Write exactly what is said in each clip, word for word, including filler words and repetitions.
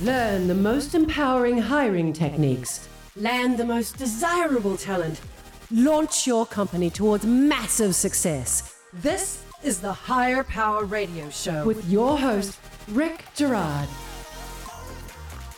Learn the most empowering hiring techniques. Land the most desirable talent. Launch your company towards massive success. This is the Higher Power Radio Show with your host, Rick Girard.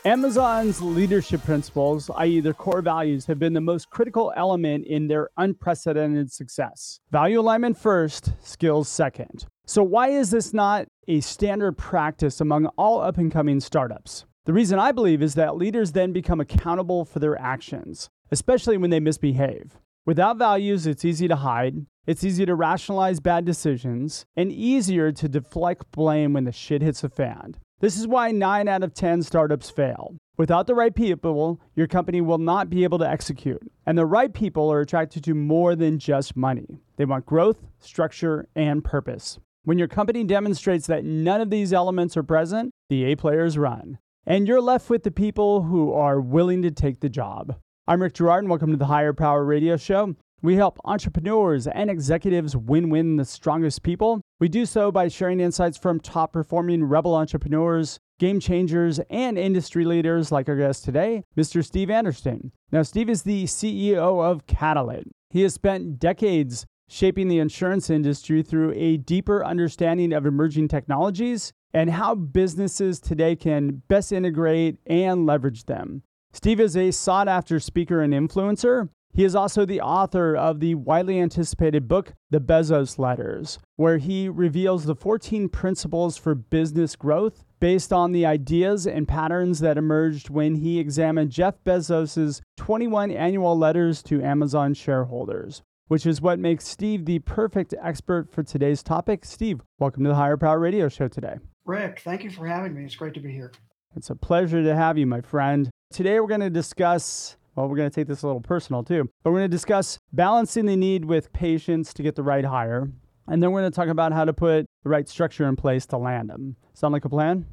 Amazon's leadership principles, that is their core values, have been the most critical element in their unprecedented success. Value alignment first, skills second. So why is this not a standard practice among all up-and-coming startups? The reason I believe is that leaders then become accountable for their actions, especially when they misbehave. Without values, it's easy to hide, it's easy to rationalize bad decisions, and easier to deflect blame when the shit hits the fan. This is why nine out of ten startups fail. Without the right people, your company will not be able to execute. And the right people are attracted to more than just money. They want growth, structure, and purpose. When your company demonstrates that none of these elements are present, the A players run. And you're left with the people who are willing to take the job. I'm Rick Girard, and welcome to the Higher Power Radio Show. We help entrepreneurs and executives win-win the strongest people. We do so by sharing insights from top-performing rebel entrepreneurs, game changers, and industry leaders like our guest today, Mister Steve Anderson. Now, Steve is the C E O of Catalyst. He has spent decades shaping the insurance industry through a deeper understanding of emerging technologies and how businesses today can best integrate and leverage them. Steve is a sought-after speaker and influencer. He is also the author of the widely anticipated book, The Bezos Letters, where he reveals the fourteen principles for business growth based on the ideas and patterns that emerged when he examined Jeff Bezos' twenty-one annual letters to Amazon shareholders, which is what makes Steve the perfect expert for today's topic. Steve, welcome to the Higher Power Radio Show today. Rick, thank you for having me. It's great to be here. It's a pleasure to have you, my friend. Today, we're going to discuss, well, we're going to take this a little personal too, but we're going to discuss balancing the need with patience to get the right hire. And then we're going to talk about how to put the right structure in place to land them. Sound like a plan?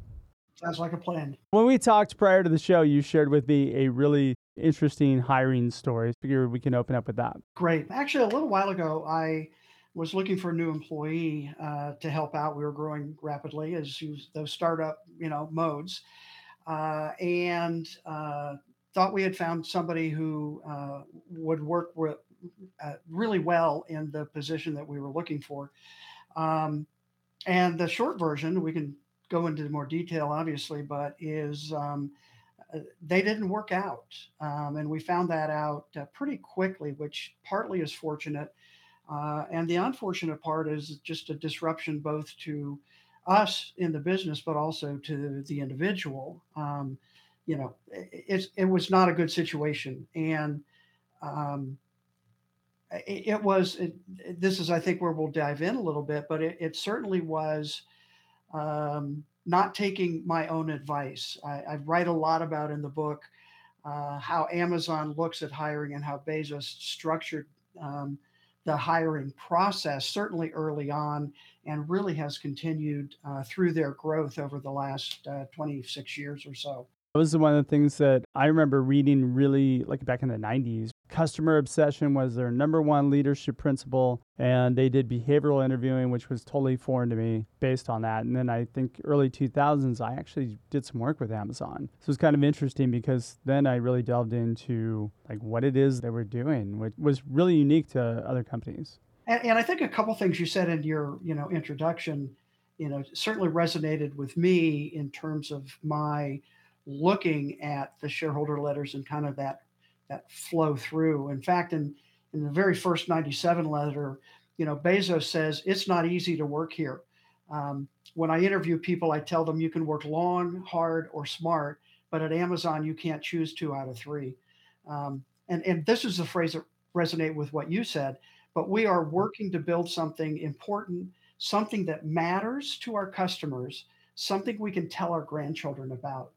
Sounds like a plan. When we talked prior to the show, you shared with me a really interesting hiring story. I figured we can open up with that. Great. Actually, a little while ago, I was looking for a new employee uh, to help out. We were growing rapidly as you, those startup, you know, modes, uh, and uh, thought we had found somebody who uh, would work with, uh, really well in the position that we were looking for. Um, and the short version, we can go into more detail, obviously, but is um, they didn't work out. Um, and we found that out uh, pretty quickly, which partly is fortunate. Uh, and the unfortunate part is just a disruption both to us in the business, but also to the individual. Um, you know, it, it was not a good situation. And um, it, it was, it, this is, I think, where we'll dive in a little bit, but it, it certainly was um, not taking my own advice. I, I write a lot about in the book uh, how Amazon looks at hiring and how Bezos structured um the hiring process, certainly early on, and really has continued uh, through their growth over the last uh, twenty-six years or so. That was one of the things that I remember reading really like back in the nineties. Customer obsession was their number one leadership principle, and they did behavioral interviewing, which was totally foreign to me based on that. And then I think early two thousands, I actually did some work with Amazon. So it was kind of interesting because then I really delved into like what it is they were doing, which was really unique to other companies. And, and I think a couple things you said in your, you know, introduction, you know, certainly resonated with me in terms of my looking at the shareholder letters and kind of that that flow through. In fact, in, in the very first ninety-seven letter, you know, Bezos says, it's not easy to work here. Um, when I interview people, I tell them you can work long, hard, or smart, but at Amazon, you can't choose two out of three. Um, and, and this is the phrase that resonates with what you said, but we are working to build something important, something that matters to our customers, something we can tell our grandchildren about,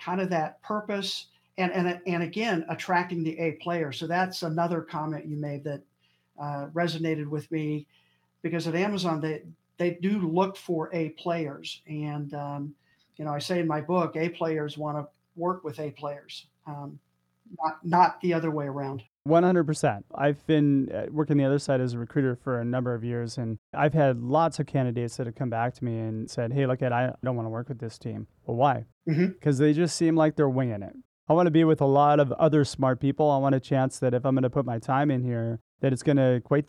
kind of that purpose. And, and and again, attracting the A player. So that's another comment you made that uh, resonated with me, because at Amazon, they, they do look for A players. And, um, you know, I say in my book, A players want to work with A players, um, not, not the other way around. one hundred percent. I've been working the other side as a recruiter for a number of years, and I've had lots of candidates that have come back to me and said, hey, look, at I don't want to work with this team. Well, why? Because mm-hmm. they just seem like they're winging it. I want to be with a lot of other smart people. I want a chance that if I'm going to put my time in here, that it's going to equate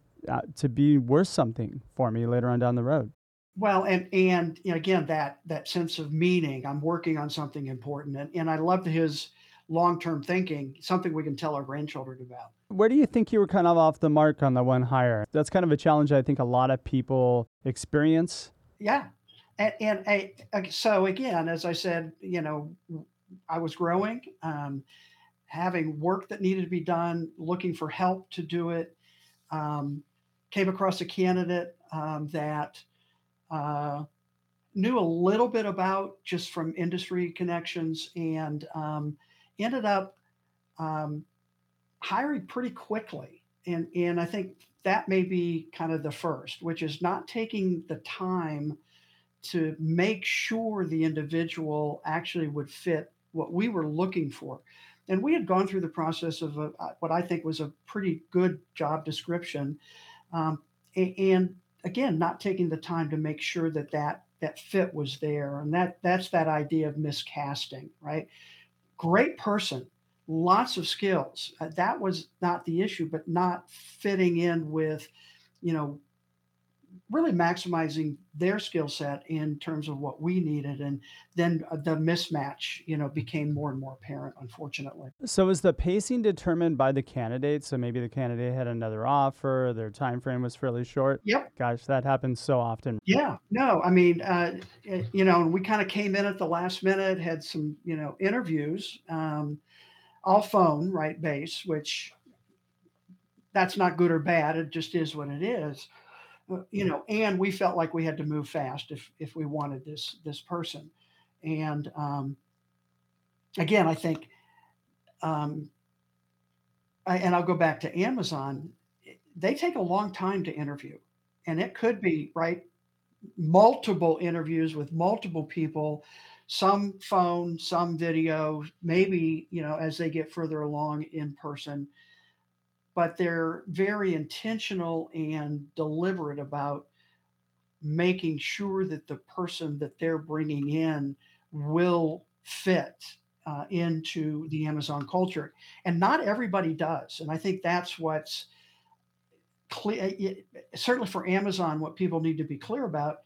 to be worth something for me later on down the road. Well, and and you know, again, that that sense of meaning, I'm working on something important. And, and I loved his long-term thinking, something we can tell our grandchildren about. Where do you think you were kind of off the mark on the one hire? That's kind of a challenge I think a lot of people experience. Yeah. And, and I, so again, as I said, you know, I was growing, um, having work that needed to be done, looking for help to do it, um, came across a candidate um, that uh, knew a little bit about just from industry connections, and um, ended up um, hiring pretty quickly. And, and I think that may be kind of the first, which is not taking the time to make sure the individual actually would fit what we were looking for. And we had gone through the process of a, what I think was a pretty good job description. Um, and, and again, not taking the time to make sure that that, that fit was there. And that that's that idea of miscasting, right? Great person, lots of skills. Uh, that was not the issue, but not fitting in with, you know, really maximizing their skill set in terms of what we needed. And then the mismatch, you know, became more and more apparent, unfortunately. So is the pacing determined by the candidate? So maybe the candidate had another offer, their time frame was fairly short. Yep. Gosh, that happens so often. Yeah, no, I mean, uh, you know, we kind of came in at the last minute, had some, you know, interviews, um, all phone, right, base, which that's not good or bad. It just is what it is. You know, and we felt like we had to move fast if if we wanted this this person. And um, again, I think, um, I, and I'll go back to Amazon. They take a long time to interview, and it could be right multiple interviews with multiple people, some phone, some video, maybe you know as they get further along in person. But they're very intentional and deliberate about making sure that the person that they're bringing in will fit uh, into the Amazon culture. And not everybody does. And I think that's what's clear. It, certainly for Amazon, what people need to be clear about,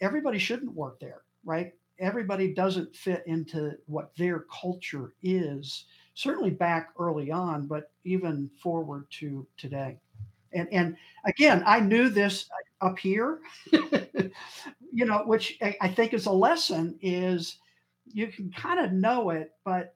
everybody shouldn't work there, right? Everybody doesn't fit into what their culture is. Certainly back early on, but even forward to today. And and again, I knew this up here, you know, which I think is a lesson is you can kind of know it, but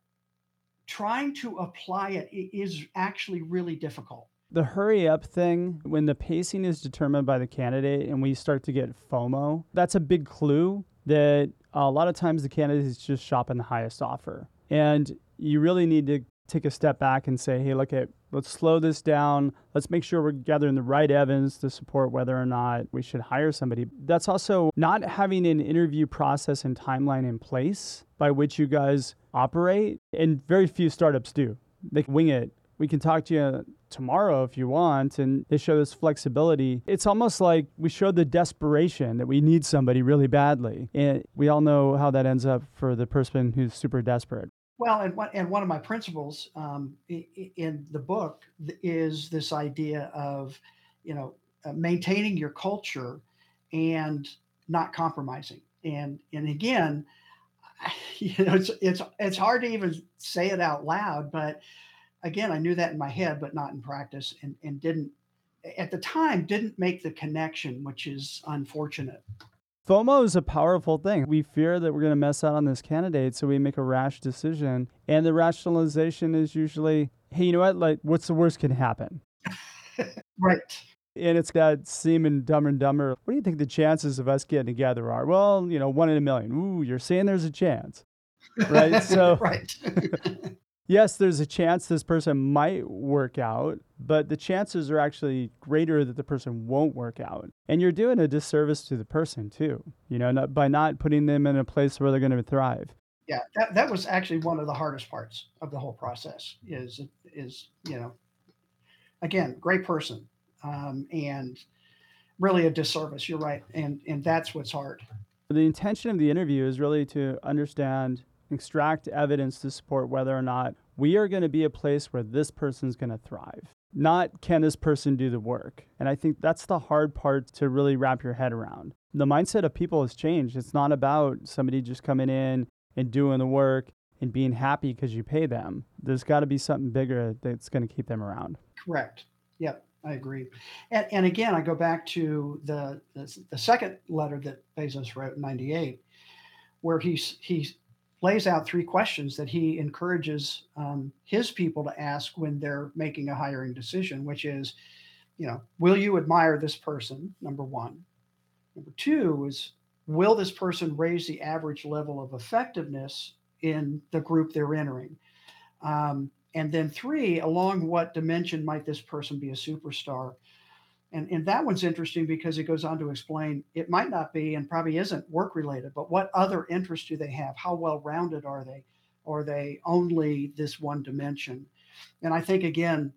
trying to apply it is actually really difficult. The hurry up thing, when the pacing is determined by the candidate and we start to get FOMO, that's a big clue that a lot of times the candidate is just shopping the highest offer. And you really need to take a step back and say, hey, look, at, let's slow this down. Let's make sure we're gathering the right evidence to support whether or not we should hire somebody. That's also not having an interview process and timeline in place by which you guys operate. And very few startups do. They wing it. We can talk to you tomorrow if you want. And they show this flexibility. It's almost like we show the desperation that we need somebody really badly. And we all know how that ends up for the person who's super desperate. Well, and one, and one of my principles um, in the book is this idea of, you know, maintaining your culture and not compromising. And and again, you know, it's it's it's hard to even say it out loud. But again, I knew that in my head, but not in practice, and, and didn't at the time didn't make the connection, which is unfortunate. FOMO is a powerful thing. We fear that we're going to mess out on this candidate, so we make a rash decision. And the rationalization is usually, hey, you know what? Like, what's the worst can happen? Right. And it's that seeming dumber and dumber. What do you think the chances of us getting together are? Well, you know, one in a million. Ooh, you're saying there's a chance. Right? So, right. Yes, there's a chance this person might work out, but the chances are actually greater that the person won't work out. And you're doing a disservice to the person too, you know, not, by not putting them in a place where they're going to thrive. Yeah, that that was actually one of the hardest parts of the whole process is, is you know, again, great person, um, and really a disservice. You're right. And, and that's what's hard. The intention of the interview is really to understand, extract evidence to support whether or not we are going to be a place where this person's going to thrive. Not can this person do the work? And I think that's the hard part to really wrap your head around. The mindset of people has changed. It's not about somebody just coming in and doing the work and being happy because you pay them. There's got to be something bigger that's going to keep them around. Correct. Yep, I agree. And, and again, I go back to the, the the second letter that Bezos wrote in ninety-eight, where he he lays out three questions that he encourages um, his people to ask when they're making a hiring decision, which is, you know, will you admire this person? Number one. Number two is, will this person raise the average level of effectiveness in the group they're entering? Um, and then three, along what dimension might this person be a superstar? And, and that one's interesting because it goes on to explain it might not be and probably isn't work-related, but what other interests do they have? How well-rounded are they? Are they only this one dimension? And I think, again,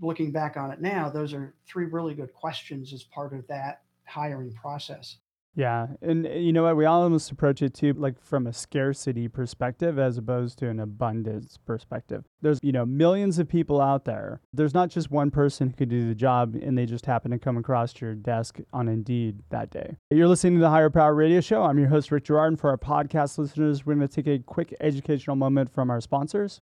looking back on it now, those are three really good questions as part of that hiring process. Yeah. And you know what? We almost approach it too, like from a scarcity perspective, as opposed to an abundance perspective. There's, you know, millions of people out there. There's not just one person who could do the job and they just happen to come across your desk on Indeed that day. You're listening to the Higher Power Radio Show. I'm your host, Rick Girard. And for our podcast listeners, we're going to take a quick educational moment from our sponsors.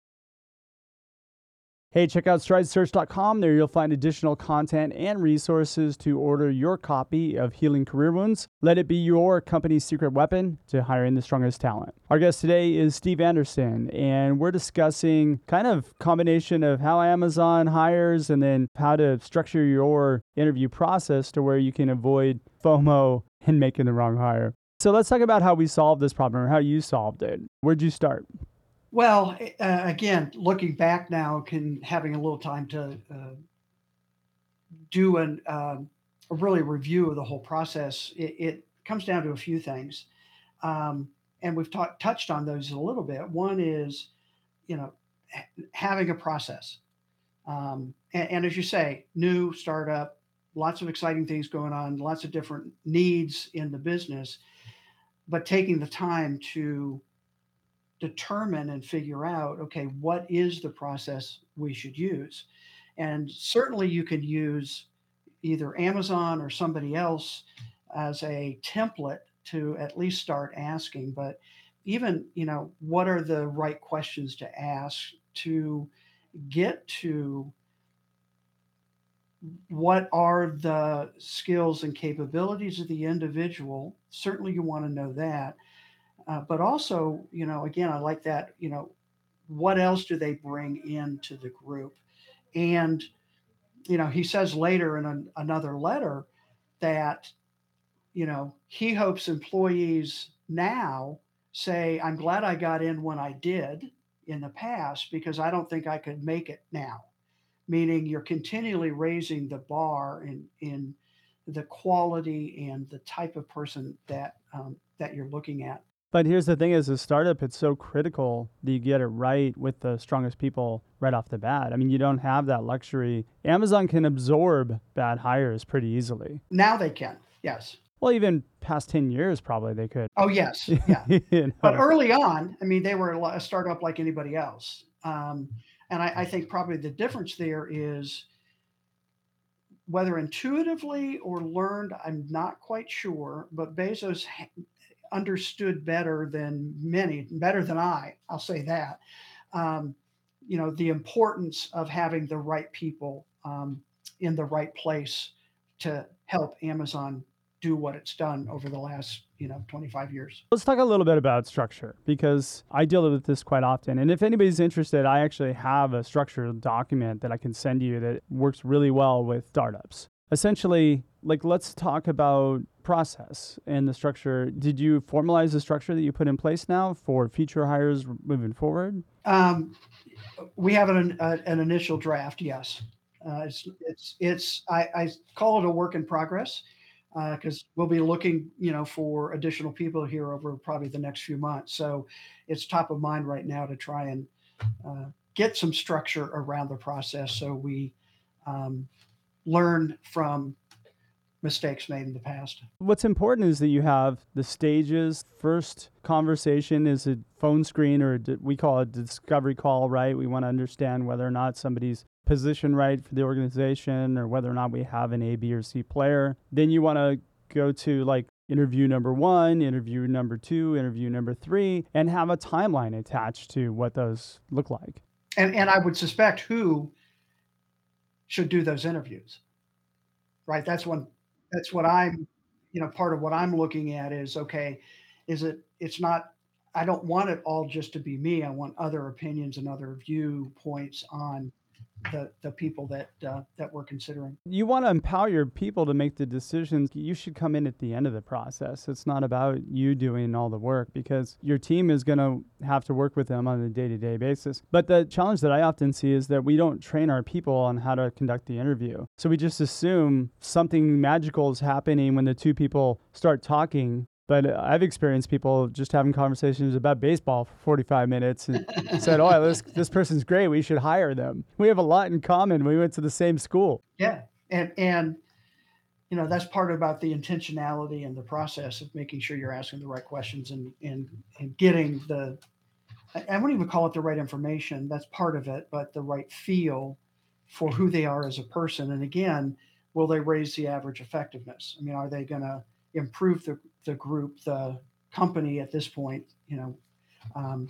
Hey, check out stride search dot com. There you'll find additional content and resources to order your copy of Healing Career Wounds. Let it be your company's secret weapon to hiring the strongest talent. Our guest today is Steve Anderson, and we're discussing kind of combination of how Amazon hires and then how to structure your interview process to where you can avoid FOMO and making the wrong hire. So let's talk about how we solved this problem or how you solved it. Where'd you start? Well, uh, again, looking back now, can having a little time to uh, do an, uh, a really review of the whole process, it, it comes down to a few things. Um, and we've ta- touched on those a little bit. One is, you know, ha- having a process. Um, and, and as you say, new startup, lots of exciting things going on, lots of different needs in the business, but taking the time to determine and figure out, okay, what is the process we should use? And certainly you could use either Amazon or somebody else as a template to at least start asking. But even, you know, what are the right questions to ask to get to what are the skills and capabilities of the individual? Certainly you want to know that. Uh, but also, you know, again, I like that, you know, what else do they bring into the group? And, you know, he says later in an, another letter that, you know, he hopes employees now say, I'm glad I got in when I did in the past because I don't think I could make it now. Meaning you're continually raising the bar in, in the quality and the type of person that um, that you're looking at. But here's the thing, as a startup, it's so critical that you get it right with the strongest people right off the bat. I mean, you don't have that luxury. Amazon can absorb bad hires pretty easily. Now they can, yes. Well, even past ten years, probably they could. Oh, yes, yeah. You know? But early on, I mean, they were a startup like anybody else. Um, and I, I think probably the difference there is whether intuitively or learned, I'm not quite sure, but Bezos ha- understood better than many, better than I, I'll say that, um, you know, the importance of having the right people um, in the right place to help Amazon do what it's done over the last, you know, twenty-five years. Let's talk a little bit about structure because I deal with this quite often. And if anybody's interested, I actually have a structured document that I can send you that works really well with startups. Essentially, like, let's talk about process and the structure. Did you formalize the structure that you put in place now for future hires moving forward? Um, we have an uh, an initial draft, yes. Uh, it's it's it's I, I call it a work in progress because uh, we'll be looking, you know, for additional people here over probably the next few months. So it's top of mind right now to try and uh, get some structure around the process so we um, learn from mistakes made in the past. What's important is that you have the stages. First conversation is a phone screen, or a, we call it a discovery call, right? We want to understand whether or not somebody's positioned right for the organization, or whether or not we have an A, B, or C player. Then you want to go to like interview number one, interview number two, interview number three, and have a timeline attached to what those look like. And and I would suspect who should do those interviews, right? That's one. That's what I'm, you know, part of what I'm looking at is, okay, is it, it's not, I don't want it all just to be me. I want other opinions and other viewpoints on the, the people that, uh, that we're considering. You want to empower your people to make the decisions. You should come in at the end of the process. It's not about you doing all the work, because your team is going to have to work with them on a day-to-day basis. But the challenge that I often see is that we don't train our people on how to conduct the interview. So we just assume something magical is happening when the two people start talking. But I've experienced people just having conversations about baseball for forty-five minutes and said, oh, this this person's great. We should hire them. We have a lot in common. We went to the same school. Yeah. And, and you know, that's part about the intentionality and the process of making sure you're asking the right questions and, and, and getting the, I, I wouldn't even call it the right information. That's part of it, but the right feel for who they are as a person. And again, will they raise the average effectiveness? I mean, are they going to improve the the group, the company at this point, you know, um,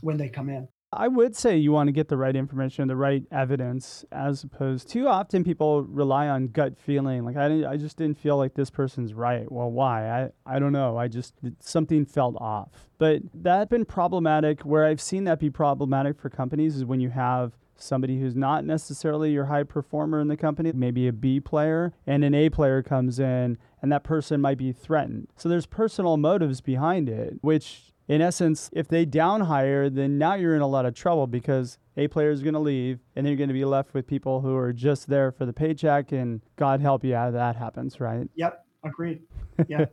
when they come in? I would say you want to get the right information, the right evidence, as opposed to often people rely on gut feeling. Like, I, didn't, I just didn't feel like this person's right. Well, why? I, I don't know. I just, something felt off. But that's been problematic. Where I've seen that be problematic for companies is when you have somebody who's not necessarily your high performer in the company, maybe a B player, and an A player comes in, and that person might be threatened. So there's personal motives behind it, which in essence, if they down hire, then now you're in a lot of trouble, because A player is going to leave, and then you're going to be left with people who are just there for the paycheck, and God help you how that happens, right? Yep. Agreed. Yeah.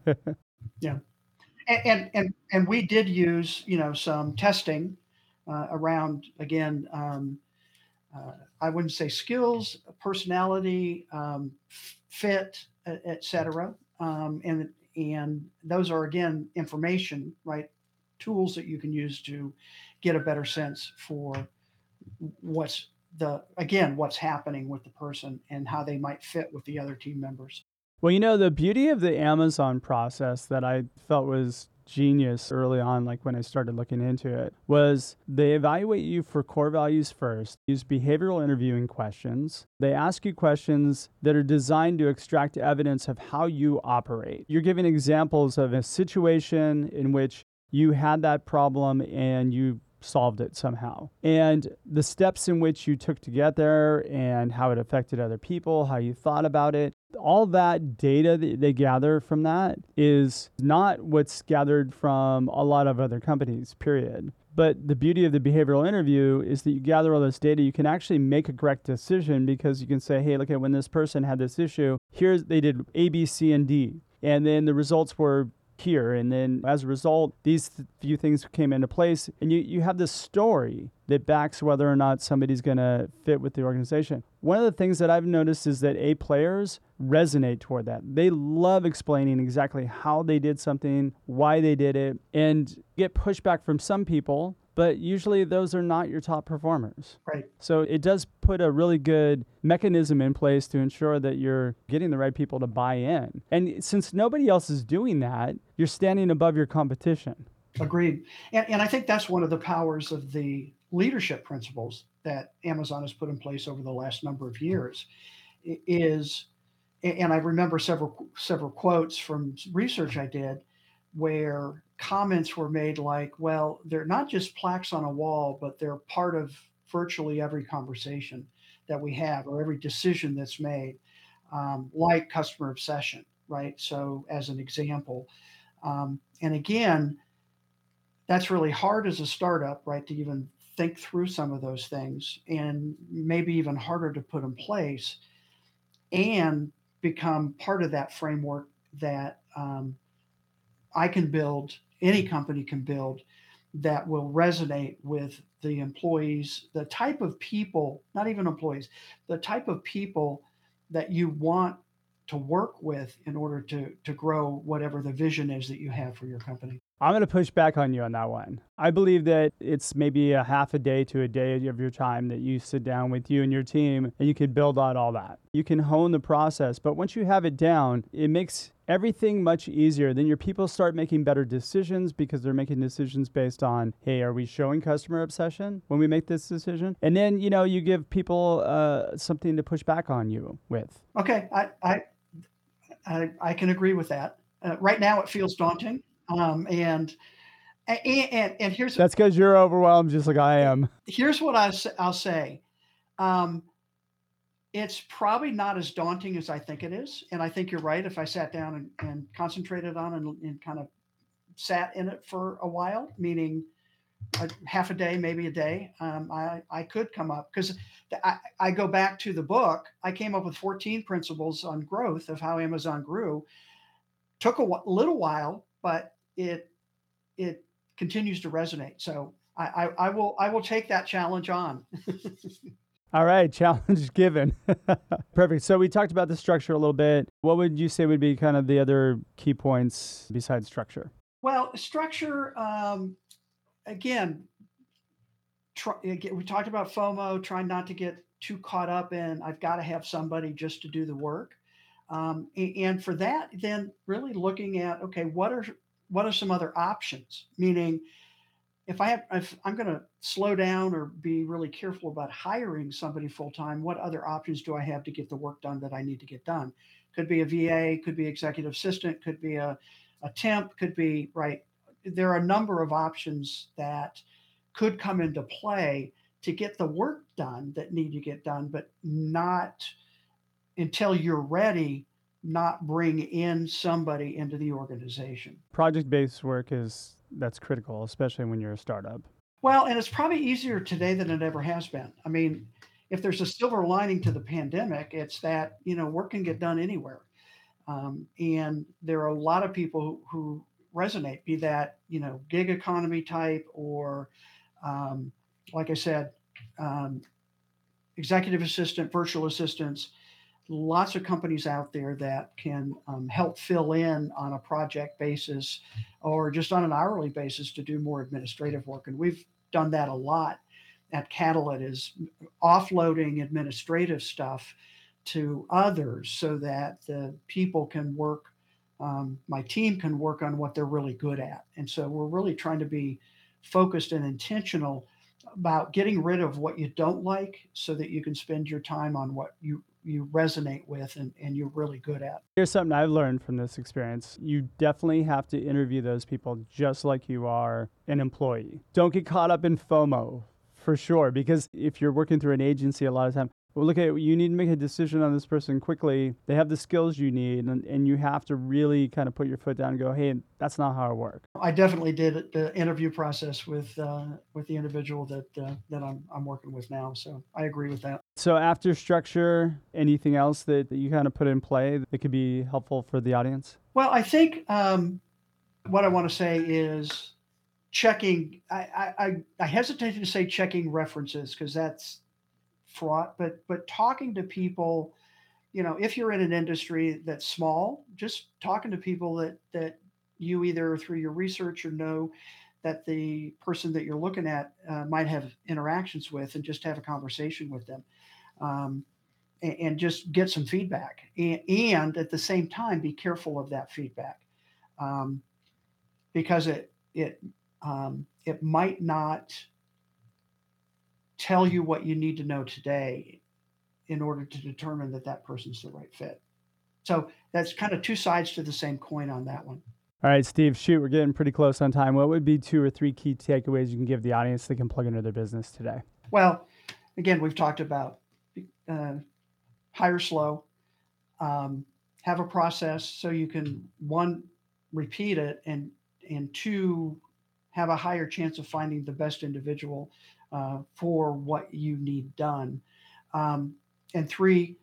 yeah. And, and, and, and we did use, you know, some testing uh, around, again, um, Uh, I wouldn't say skills, personality, um, fit, et cetera. Um, and, and those are, again, information, right? Tools that you can use to get a better sense for what's the, again, what's happening with the person and how they might fit with the other team members. Well, you know, the beauty of the Amazon process that I felt was genius early on, like when I started looking into it, was they evaluate you for core values first, use behavioral interviewing questions. They ask you questions that are designed to extract evidence of how you operate. You're giving examples of a situation in which you had that problem and you solved it somehow, and the steps in which you took to get there and how it affected other people, how you thought about it. All that data that they gather from that is not what's gathered from a lot of other companies, period. But the beauty of the behavioral interview is that you gather all this data, you can actually make a correct decision, because you can say, hey, look at when this person had this issue, here's they did A, B, C, and D, and then the results were here. And then as a result, these th- few things came into place. And you, you have this story that backs whether or not somebody's going to fit with the organization. One of the things that I've noticed is that A players resonate toward that. They love explaining exactly how they did something, why they did it, and get pushback from some people. But usually those are not your top performers. Right. So it does put a really good mechanism in place to ensure that you're getting the right people to buy in. And since nobody else is doing that, you're standing above your competition. Agreed. And, and I think that's one of the powers of the leadership principles that Amazon has put in place over the last number of years is, and I remember several several quotes from research I did where comments were made like, well, they're not just plaques on a wall, but they're part of virtually every conversation that we have or every decision that's made, um, like customer obsession, right? So as an example, um, and again, that's really hard as a startup, right, to even think through some of those things, and maybe even harder to put in place and become part of that framework that um, I can build, any company can build, that will resonate with the employees, the type of people, not even employees, the type of people that you want to work with in order to to grow whatever the vision is that you have for your company. I'm going to push back on you on that one. I believe that it's maybe a half a day to a day of your time that you sit down with you and your team, and you can build out all that. You can hone the process, but once you have it down, it makes everything much easier. Then your people start making better decisions because they're making decisions based on, hey, are we showing customer obsession when we make this decision? And then, you know, you give people uh, something to push back on you with. Okay, I I I, I can agree with that. Uh, right now, it feels daunting. Um, and, and, and here's, that's because you're overwhelmed just like I am. Here's what I, I'll say. Um, it's probably not as daunting as I think it is. And I think you're right. If I sat down and, and concentrated on and, and kind of sat in it for a while, meaning a half a day, maybe a day, um, I, I could come up, because I, I go back to the book. I came up with fourteen principles on growth of how Amazon grew. Took a wh- little while, but it it continues to resonate. So I, I, I will I will take that challenge on. All right, challenge given. Perfect. So we talked about the structure a little bit. What would you say would be kind of the other key points besides structure? Well, structure, um, again, try, we talked about FOMO, trying not to get too caught up in, I've got to have somebody just to do the work. Um, and for that, then really looking at, okay, what are what are some other options? Meaning, if I have, if I'm going to slow down or be really careful about hiring somebody full time, what other options do I have to get the work done that I need to get done? Could be a V A, could be executive assistant, could be a, a temp, could be right. There are a number of options that could come into play to get the work done that need to get done, but not until you're ready, not bring in somebody into the organization. Project-based work is, that's critical, especially when you're a startup. Well, and it's probably easier today than it ever has been. I mean, if there's a silver lining to the pandemic, it's that, you know, work can get done anywhere. Um, and there are a lot of people who, who resonate, be that, you know, gig economy type or, um, like I said, um, executive assistant, virtual assistants. Lots of companies out there that can um, help fill in on a project basis or just on an hourly basis to do more administrative work. And we've done that a lot at Catalyst, is offloading administrative stuff to others so that the people can work, um, my team can work on what they're really good at. And so we're really trying to be focused and intentional about getting rid of what you don't like so that you can spend your time on what you you resonate with and, and you're really good at. Here's something I've learned from this experience. You definitely have to interview those people just like you are an employee. Don't get caught up in FOMO, for sure, because if you're working through an agency a lot of time, well, look, at, you need to make a decision on this person quickly. They have the skills you need, and, and you have to really kind of put your foot down and go, hey, that's not how it works. I definitely did the interview process with uh, with the individual that uh, that I'm I'm working with now, so I agree with that. So after structure, anything else that, that you kind of put in play that could be helpful for the audience? Well, I think um, what I want to say is checking. I I, I hesitate to say checking references because that's fraught, but but talking to people, you know, if you're in an industry that's small, just talking to people that that you either through your research or know that the person that you're looking at uh, might have interactions with, and just have a conversation with them, um, and, and just get some feedback. And, and at the same time, be careful of that feedback, um, because it it um, it might not tell you what you need to know today in order to determine that that person's the right fit. So that's kind of two sides to the same coin on that one. All right, Steve, shoot, we're getting pretty close on time. What would be two or three key takeaways you can give the audience that can plug into their business today? Well, again, we've talked about uh, hire slow, um, have a process so you can, one, repeat it, and and two, have a higher chance of finding the best individual Uh, for what you need done. Um, and three,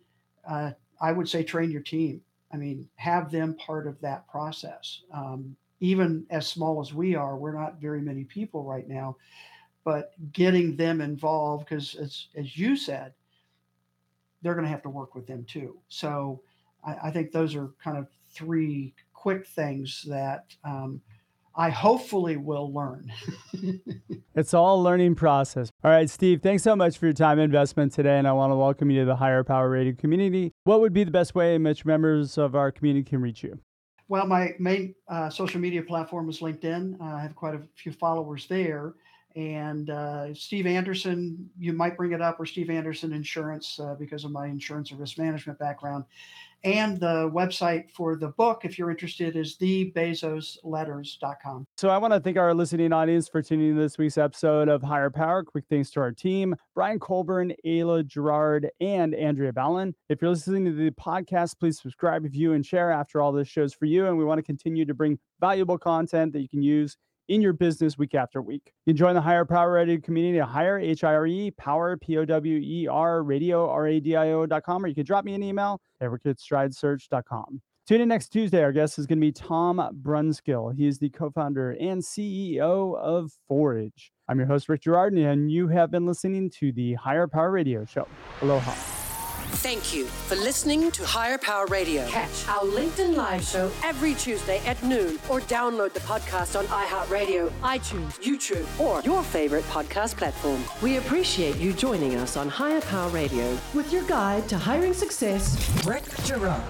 uh, I would say train your team. I mean, have them part of that process. Um, even as small as we are, we're not very many people right now, but getting them involved, because as, as you said, they're going to have to work with them too. So I, I think those are kind of three quick things that um, I hopefully will learn. It's all a learning process. All right, Steve, thanks so much for your time and investment today. And I want to welcome you to the Higher Power Radio community. What would be the best way in which members of our community can reach you? Well, my main uh, social media platform is LinkedIn. Uh, I have quite a few followers there. And uh, Steve Anderson, you might bring it up, or Steve Anderson Insurance, uh, because of my insurance and risk management background. And the website for the book, if you're interested, is the bezos letters dot com. So I want to thank our listening audience for tuning in to this week's episode of Higher Power. Quick thanks to our team, Brian Colburn, Ayla Gerard, and Andrea Ballin. If you're listening to the podcast, please subscribe, review, and share. After all, this show's for you, and we want to continue to bring valuable content that you can use in your business week after week. You can join the Higher Power Radio community at higher, H I R E, power, P O W E R, radio, R A D I O dot com, or you can drop me an email at Rick at stride search dot com. Tune in next Tuesday. Our guest is going to be Tom Brunskill. He is the co-founder and C E O of Forage. I'm your host, Rick Girard, and you have been listening to the Higher Power Radio Show. Aloha. Thank you for listening to Higher Power Radio. Catch our LinkedIn Live show every Tuesday at noon, or download the podcast on iHeartRadio, iTunes, YouTube, or your favorite podcast platform. We appreciate you joining us on Higher Power Radio with your guide to hiring success, Rick Girard.